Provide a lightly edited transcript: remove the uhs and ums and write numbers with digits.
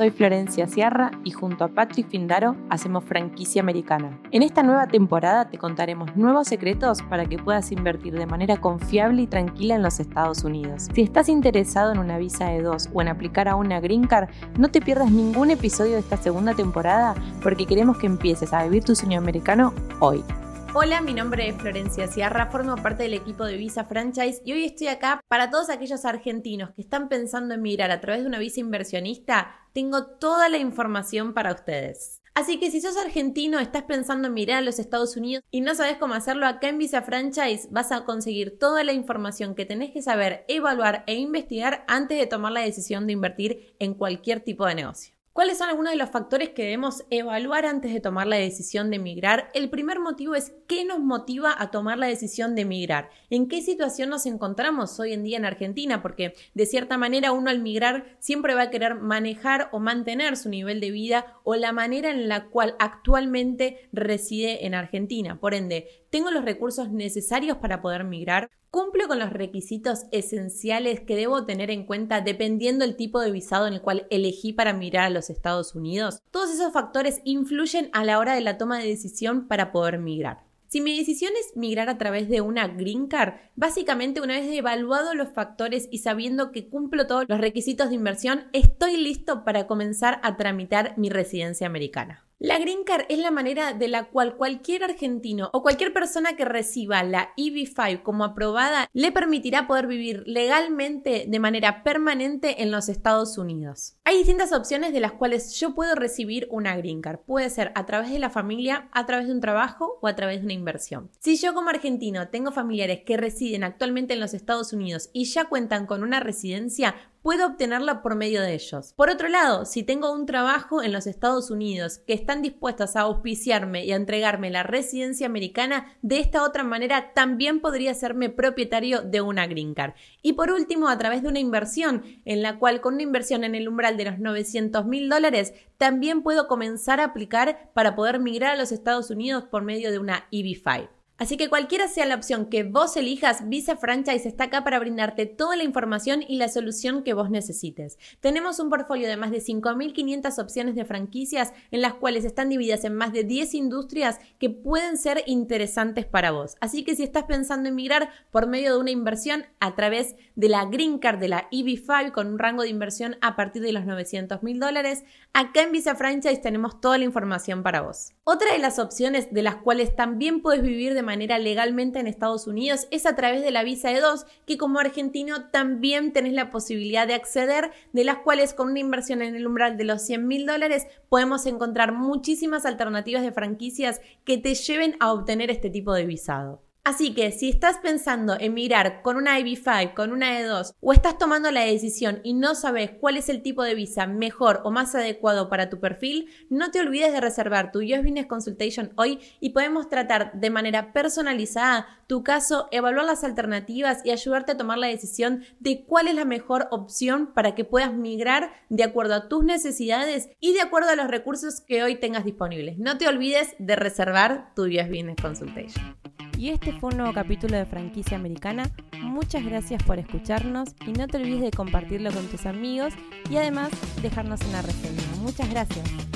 Soy Florencia Sierra y junto a Patrick Findaro hacemos Franquicia Americana. En esta nueva temporada te contaremos nuevos secretos para que puedas invertir de manera confiable y tranquila en los Estados Unidos. Si estás interesado en una Visa E2 o en aplicar a una Green Card, no te pierdas ningún episodio de esta segunda temporada porque queremos que empieces a vivir tu sueño americano hoy. Hola, mi nombre es Florencia Sierra, formo parte del equipo de Visa Franchise y hoy estoy acá para todos aquellos argentinos que están pensando en migrar a través de una visa inversionista. Tengo toda la información para ustedes. Así que si sos argentino, estás pensando en migrar a los Estados Unidos y no sabes cómo hacerlo, acá en Visa Franchise vas a conseguir toda la información que tenés que saber, evaluar e investigar antes de tomar la decisión de invertir en cualquier tipo de negocio. ¿Cuáles son algunos de los factores que debemos evaluar antes de tomar la decisión de emigrar? El primer motivo es qué nos motiva a tomar la decisión de emigrar. ¿En qué situación nos encontramos hoy en día en Argentina? Porque de cierta manera uno al migrar siempre va a querer manejar o mantener su nivel de vida o la manera en la cual actualmente reside en Argentina. Por ende, ¿tengo los recursos necesarios para poder migrar? ¿Cumplo con los requisitos esenciales que debo tener en cuenta dependiendo del tipo de visado en el cual elegí para migrar a los Estados Unidos? Todos esos factores influyen a la hora de la toma de decisión para poder migrar. Si mi decisión es migrar a través de una Green Card, básicamente una vez evaluado los factores y sabiendo que cumplo todos los requisitos de inversión, estoy listo para comenzar a tramitar mi residencia americana. La Green Card es la manera de la cual cualquier argentino o cualquier persona que reciba la EB-5 como aprobada le permitirá poder vivir legalmente de manera permanente en los Estados Unidos. Hay distintas opciones de las cuales yo puedo recibir una Green Card. Puede ser a través de la familia, a través de un trabajo o a través de una inversión. Si yo como argentino tengo familiares que residen actualmente en los Estados Unidos y ya cuentan con una residencia, puedo obtenerla por medio de ellos. Por otro lado, si tengo un trabajo en los Estados Unidos que están dispuestas a auspiciarme y a entregarme la residencia americana, de esta otra manera también podría hacerme propietario de una Green Card. Y por último, a través de una inversión, en la cual con una inversión en el umbral de los $900,000, también puedo comenzar a aplicar para poder migrar a los Estados Unidos por medio de una EB-5. Así que cualquiera sea la opción que vos elijas, Visa Franchise está acá para brindarte toda la información y la solución que vos necesites. Tenemos un portfolio de más de 5.500 opciones de franquicias en las cuales están divididas en más de 10 industrias que pueden ser interesantes para vos. Así que si estás pensando en migrar por medio de una inversión a través de la Green Card, de la EB-5 con un rango de inversión a partir de los $900,000, acá en Visa Franchise tenemos toda la información para vos. Otra de las opciones de las cuales también podés vivir de manera legalmente en Estados Unidos es a través de la Visa E2, que como argentino también tenés la posibilidad de acceder, de las cuales con una inversión en el umbral de los $100,000 podemos encontrar muchísimas alternativas de franquicias que te lleven a obtener este tipo de visado. Así que si estás pensando en migrar con una EB-5, con una E2 o estás tomando la decisión y no sabes cuál es el tipo de visa mejor o más adecuado para tu perfil, no te olvides de reservar tu U.S. Business Consultation hoy y podemos tratar de manera personalizada tu caso, evaluar las alternativas y ayudarte a tomar la decisión de cuál es la mejor opción para que puedas migrar de acuerdo a tus necesidades y de acuerdo a los recursos que hoy tengas disponibles. No te olvides de reservar tu U.S. Business Consultation. Y este fue un nuevo capítulo de Franquicia Americana. Muchas gracias por escucharnos y no te olvides de compartirlo con tus amigos y además dejarnos una reseña. Muchas gracias.